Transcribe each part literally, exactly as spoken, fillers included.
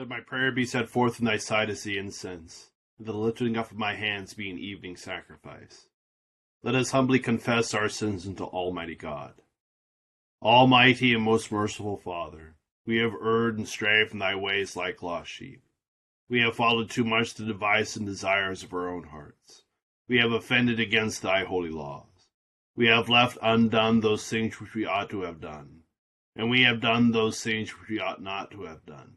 Let my prayer be set forth from thy side as the incense, and the lifting up of my hands be an evening sacrifice. Let us humbly confess our sins unto Almighty God. Almighty and most merciful Father, we have erred and strayed from thy ways like lost sheep. We have followed too much the device and desires of our own hearts. We have offended against thy holy laws. We have left undone those things which we ought to have done, and we have done those things which we ought not to have done.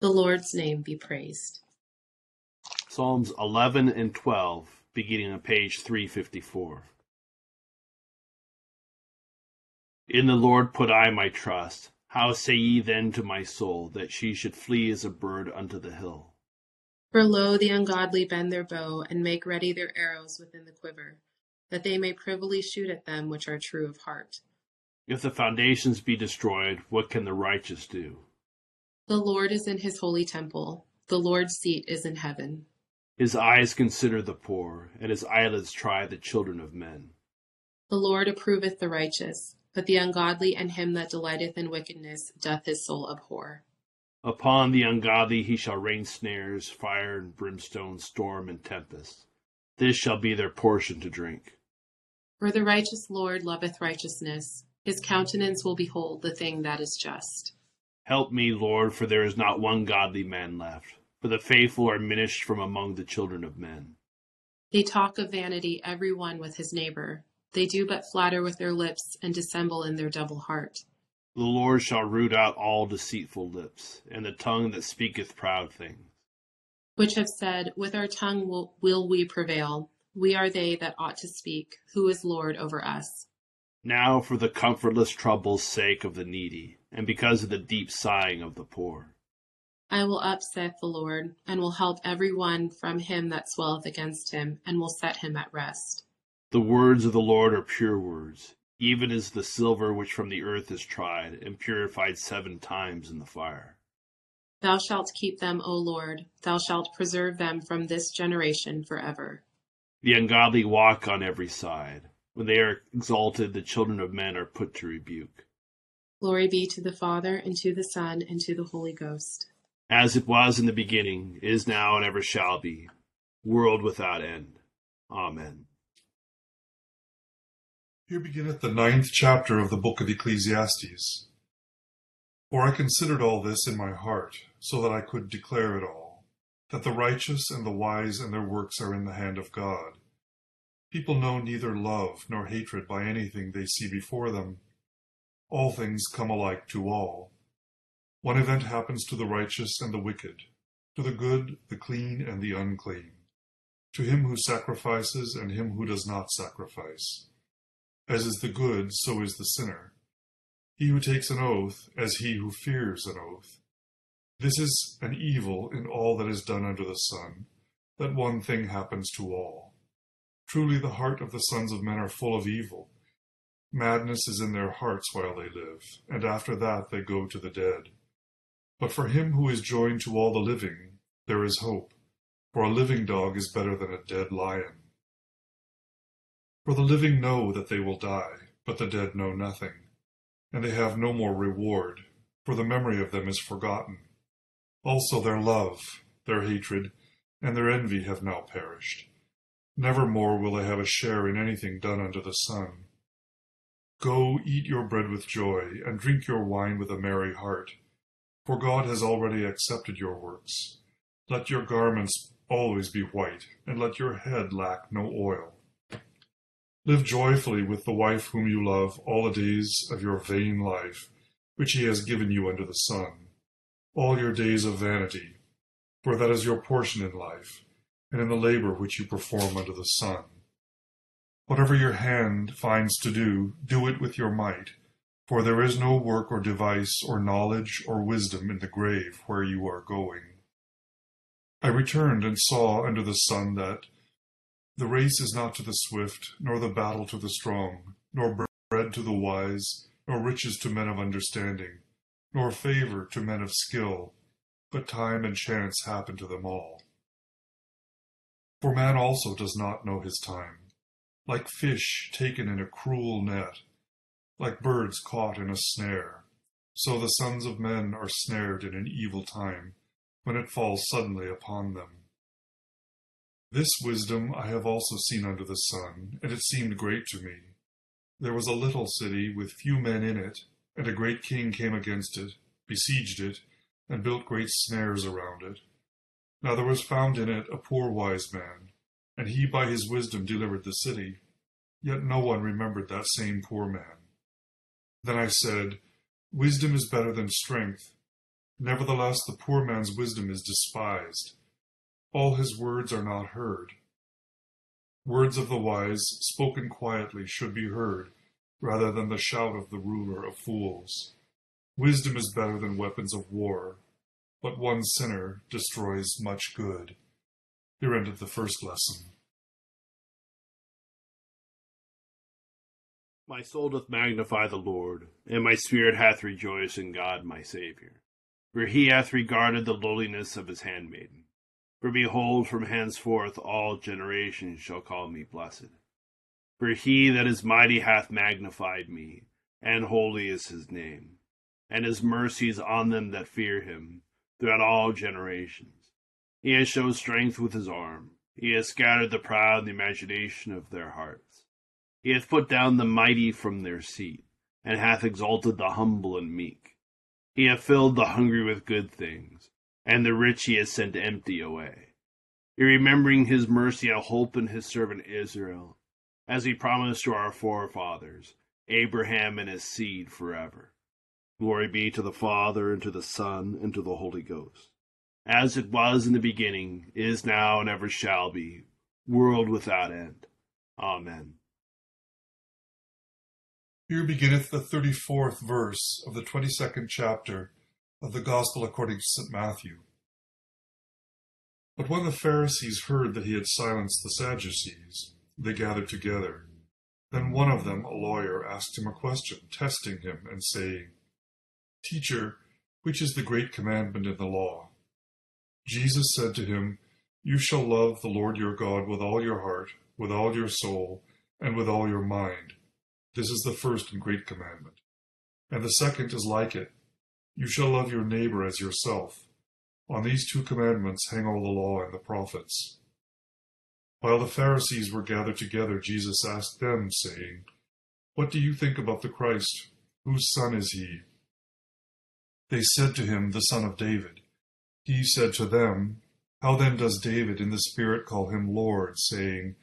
The Lord's name be praised. Psalms eleven and twelve, beginning on page three fifty-four. In the Lord put I my trust. How say ye then to my soul, that she should flee as a bird unto the hill? For lo, the ungodly bend their bow, and make ready their arrows within the quiver, that they may privily shoot at them which are true of heart. If the foundations be destroyed, what can the righteous do? The Lord is in his holy temple. The Lord's seat is in heaven. His eyes consider the poor, and his eyelids try the children of men. The Lord approveth the righteous, but the ungodly and him that delighteth in wickedness doth his soul abhor. Upon the ungodly he shall rain snares, fire and brimstone, storm and tempest. This shall be their portion to drink. For the righteous Lord loveth righteousness. His countenance will behold the thing that is just. Help me, Lord, for there is not one godly man left, for the faithful are minished from among the children of men. They talk of vanity, every one with his neighbor. They do but flatter with their lips, and dissemble in their double heart. The Lord shall root out all deceitful lips, and the tongue that speaketh proud things. Which have said, with our tongue will, will we prevail. We are they that ought to speak, who is Lord over us. Now for the comfortless trouble's sake of the needy, and because of the deep sighing of the poor. I will up, saith the Lord, and will help every one from him that swelleth against him, and will set him at rest. The words of the Lord are pure words, even as the silver which from the earth is tried, and purified seven times in the fire. Thou shalt keep them, O Lord, thou shalt preserve them from this generation forever. The ungodly walk on every side. When they are exalted, the children of men are put to rebuke. Glory be to the Father, and to the Son, and to the Holy Ghost. As it was in the beginning, is now, and ever shall be, world without end. Amen. Here beginneth the ninth chapter of the book of Ecclesiastes. For I considered all this in my heart, so that I could declare it all, that the righteous and the wise and their works are in the hand of God. People know neither love nor hatred by anything they see before them. All things come alike to all. One event happens to the righteous and the wicked, to the good, the clean, and the unclean, to him who sacrifices and him who does not sacrifice. As is the good, so is the sinner. He who takes an oath, as he who fears an oath. This is an evil in all that is done under the sun, that one thing happens to all. Truly the heart of the sons of men are full of evil. Madness is in their hearts while they live, and after that they go to the dead. But for him who is joined to all the living, there is hope, for a living dog is better than a dead lion. For the living know that they will die, but the dead know nothing, and they have no more reward, for the memory of them is forgotten. Also their love, their hatred, and their envy have now perished. Nevermore will they have a share in anything done under the sun. Go, eat your bread with joy, and drink your wine with a merry heart, for God has already accepted your works. Let your garments always be white, and let your head lack no oil. Live joyfully with the wife whom you love all the days of your vain life, which he has given you under the sun, all your days of vanity, for that is your portion in life, and in the labor which you perform under the sun. Whatever your hand finds to do, do it with your might, for there is no work or device or knowledge or wisdom in the grave where you are going. I returned and saw under the sun that the race is not to the swift, nor the battle to the strong, nor bread to the wise, nor riches to men of understanding, nor favor to men of skill, but time and chance happen to them all. For man also does not know his time, like fish taken in a cruel net, like birds caught in a snare. So the sons of men are snared in an evil time, when it falls suddenly upon them. This wisdom I have also seen under the sun, and it seemed great to me. There was a little city with few men in it, and a great king came against it, besieged it, and built great snares around it. Now there was found in it a poor wise man, and he by his wisdom delivered the city. Yet no one remembered that same poor man. Then I said, Wisdom is better than strength. Nevertheless, the poor man's wisdom is despised. All his words are not heard. Words of the wise, spoken quietly, should be heard, rather than the shout of the ruler of fools. Wisdom is better than weapons of war, but one sinner destroys much good. Here ended the first lesson. My soul doth magnify the Lord, and my spirit hath rejoiced in God my Saviour, for he hath regarded the lowliness of his handmaiden. For behold, from henceforth all generations shall call me blessed. For he that is mighty hath magnified me, and holy is his name, and his mercies on them that fear him throughout all generations. He has shown strength with his arm. He has scattered the proud in the imagination of their hearts. He hath put down the mighty from their seat, and hath exalted the humble and meek. He hath filled the hungry with good things, and the rich he has sent empty away. He, remembering his mercy and hope in his servant Israel, as he promised to our forefathers, Abraham and his seed forever. Glory be to the Father, and to the Son, and to the Holy Ghost, as it was in the beginning, is now, and ever shall be, world without end. Amen. Here beginneth the thirty-fourth verse of the twenty-second chapter of the Gospel according to Saint Matthew. But when the Pharisees heard that he had silenced the Sadducees, they gathered together. Then one of them, a lawyer, asked him a question, testing him and saying, Teacher, which is the great commandment in the law? Jesus said to him, You shall love the Lord your God with all your heart, with all your soul, and with all your mind. This is the first and great commandment. And the second is like it. You shall love your neighbor as yourself. On these two commandments hang all the law and the prophets. While the Pharisees were gathered together, Jesus asked them, saying, What do you think about the Christ? Whose son is he? They said to him, The son of David. He said to them, How then does David in the Spirit call him Lord, saying,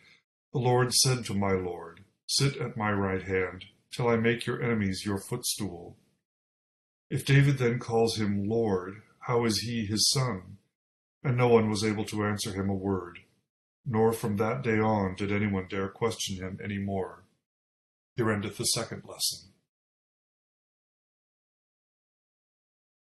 The Lord said to my Lord, Sit at my right hand, till I make your enemies your footstool? If David then calls him Lord, how is he his son? And no one was able to answer him a word, nor from that day on did anyone dare question him any more. Here endeth the second lesson.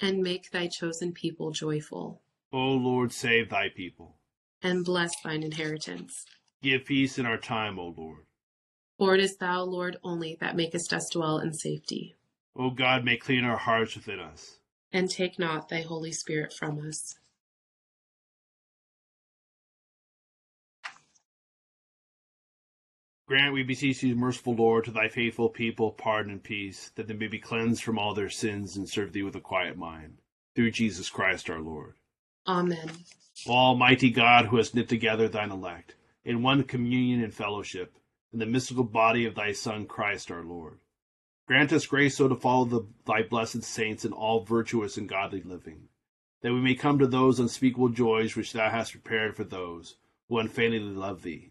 And make thy chosen people joyful. O Lord, save thy people. And bless thine inheritance. Give peace in our time, O Lord. For it is thou, Lord, only that makest us dwell in safety. O God, make clean our hearts within us. And take not thy Holy Spirit from us. Grant, we beseech thee, merciful Lord, to thy faithful people pardon and peace, that they may be cleansed from all their sins and serve thee with a quiet mind. Through Jesus Christ our Lord. Amen. Almighty God, who hast knit together thine elect, in one communion and fellowship, in the mystical body of thy Son Christ our Lord, grant us grace so to follow the, thy blessed saints in all virtuous and godly living, that we may come to those unspeakable joys which thou hast prepared for those who unfeignedly love thee.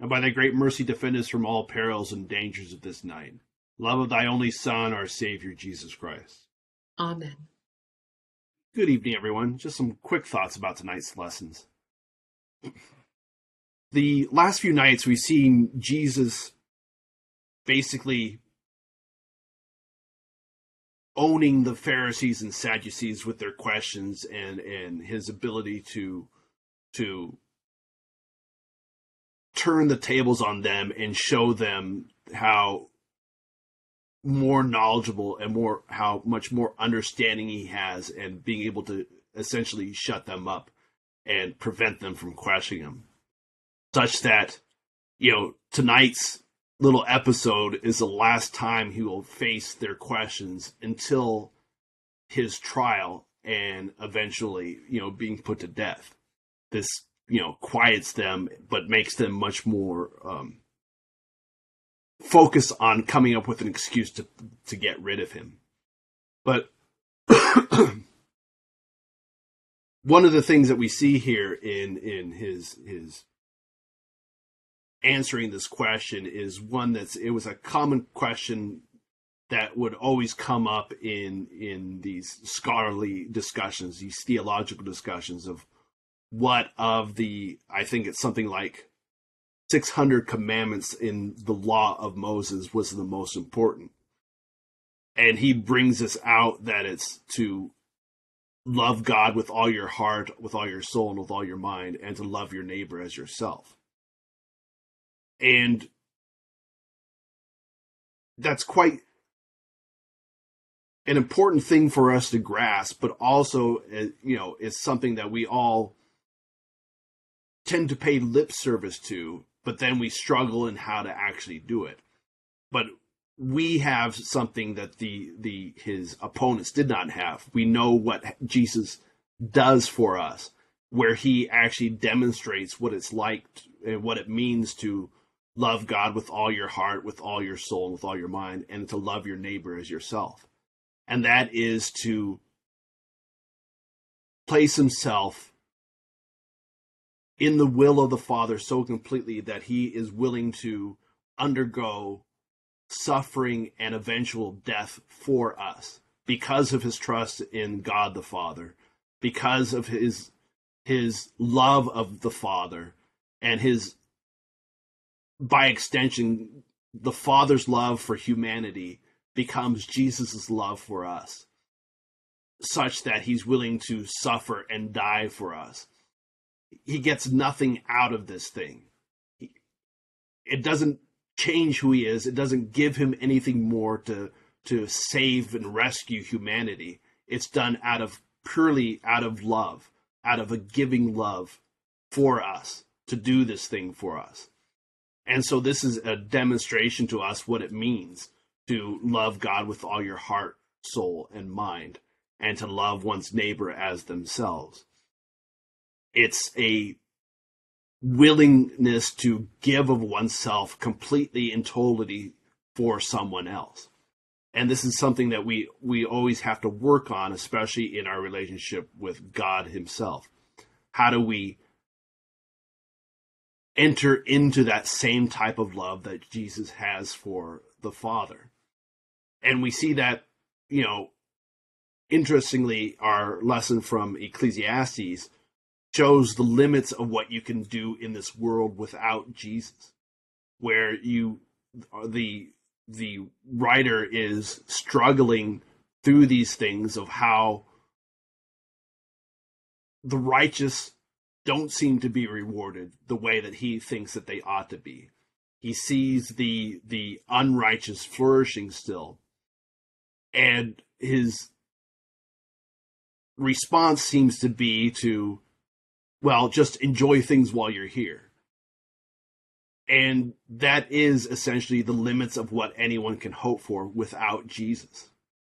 And by thy great mercy defend us from all perils and dangers of this night. Love of thy only Son, our Savior, Jesus Christ. Amen. Good evening, everyone. Just some quick thoughts about tonight's lessons. The last few nights we've seen Jesus basically owning the Pharisees and Sadducees with their questions and, and his ability to... to turn the tables on them and show them how more knowledgeable and more how much more understanding he has, and being able to essentially shut them up and prevent them from questioning him, such that, you know, tonight's little episode is the last time he will face their questions until his trial and eventually, you know, being put to death. This, you know, quiets them, but makes them much more um, focused on coming up with an excuse to to get rid of him. But one of the things that we see here in in his his answering this question is one that's it was a common question that would always come up in in these scholarly discussions, these theological discussions of. What of the, I think it's something like six hundred commandments in the law of Moses was the most important. And he brings us out that it's to love God with all your heart, with all your soul, and with all your mind, and to love your neighbor as yourself. And that's quite an important thing for us to grasp, but also, you know, it's something that we all tend to pay lip service to, but then we struggle in how to actually do it. But we have something that the the his opponents did not have. We know what Jesus does for us, where he actually demonstrates what it's like and what it means to love God with all your heart, with all your soul, with all your mind, and to love your neighbor as yourself. And that is to place himself in the will of the Father so completely that he is willing to undergo suffering and eventual death for us because of his trust in God the Father, because of his his love of the Father, and his, by extension, the Father's love for humanity becomes Jesus's love for us, such that he's willing to suffer and die for us. He gets nothing out of this thing. It doesn't change who he is. It doesn't give him anything more to to save and rescue humanity. It's done out of purely out of love, out of a giving love for us to do this thing for us. And so this is a demonstration to us what it means to love God with all your heart, soul, and mind, and to love one's neighbor as themselves. It's a willingness to give of oneself completely and totally for someone else. And this is something that we, we always have to work on, especially in our relationship with God himself. How do we enter into that same type of love that Jesus has for the Father? And we see that, you know, interestingly, our lesson from Ecclesiastes shows the limits of what you can do in this world without Jesus, where you, the the writer is struggling through these things of how the righteous don't seem to be rewarded the way that he thinks that they ought to be. He sees the the unrighteous flourishing still, and his response seems to be to, well, just enjoy things while you're here. And that is essentially the limits of what anyone can hope for without Jesus.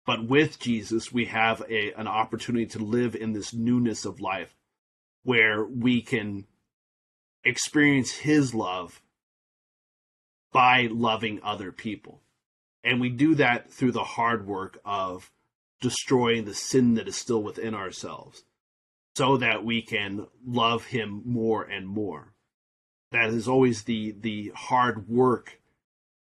But with Jesus, we have a, an opportunity to live in this newness of life where we can experience his love by loving other people. And we do that through the hard work of destroying the sin that is still within ourselves, so that we can love him more and more. That is always the the hard work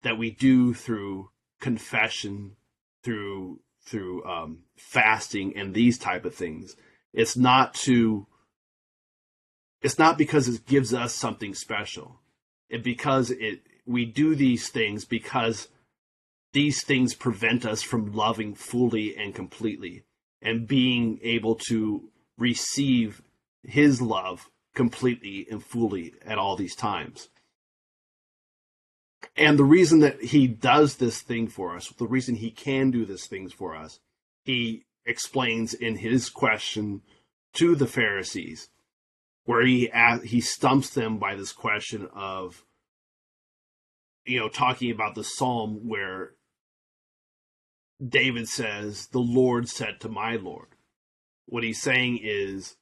that we do through confession, through through um, fasting, and these type of things. It's not to. It's not because it gives us something special. It because it we do these things because these things prevent us from loving fully and completely, and being able to receive his love completely and fully at all these times. And the reason that he does this thing for us, the reason he can do these things for us, he explains in his question to the Pharisees, where he he stumps them by this question of, you know, talking about the psalm where David says, "The Lord said to my Lord." What he's saying is,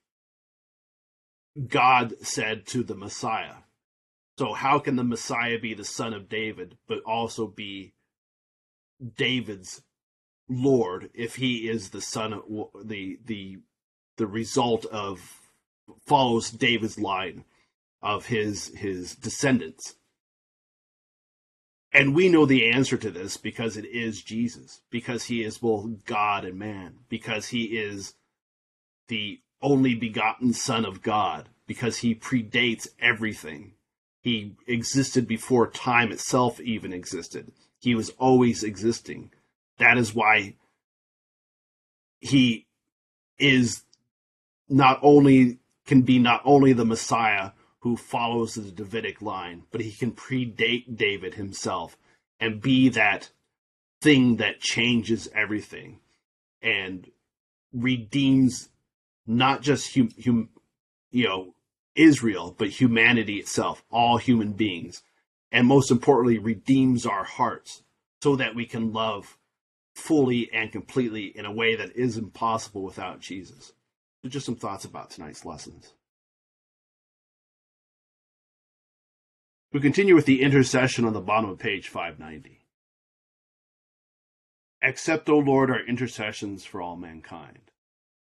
God said to the Messiah. So how can the Messiah be the son of David, but also be David's Lord, if he is the son of the the the result of, follows David's line of his his descendants? And we know the answer to this because it is Jesus, because he is both God and man, because he is the only begotten Son of God, because he predates everything. He existed before time itself even existed. He was always existing. That is why he is not only can be not only the Messiah who follows the Davidic line, but he can predate David himself and be that thing that changes everything and redeems not just hum, hum, you know, Israel, but humanity itself, all human beings, and most importantly, redeems our hearts so that we can love fully and completely in a way that is impossible without Jesus. So just some thoughts about tonight's lessons. We continue with the intercession on the bottom of page five ninety. Accept, O Lord, our intercessions for all mankind,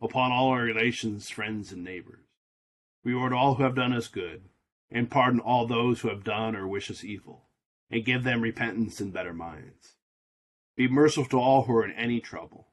upon all our relations, friends, and neighbors. Reward all who have done us good, and pardon all those who have done or wish us evil, and give them repentance and better minds. Be merciful to all who are in any trouble.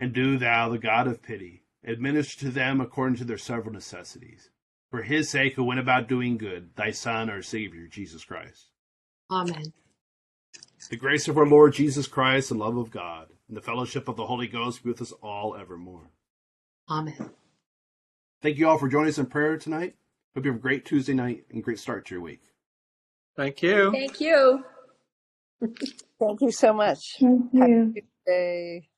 And do thou, the God of pity, administer to them according to their several necessities, for his sake who went about doing good, thy Son, our Savior, Jesus Christ. Amen. The grace of our Lord Jesus Christ, the love of God, and the fellowship of the Holy Ghost be with us all evermore. Amen. Thank you all for joining us in prayer tonight. Hope you have a great Tuesday night and a great start to your week. Thank you. Thank you. Thank you so much. Thank you. Happy Tuesday.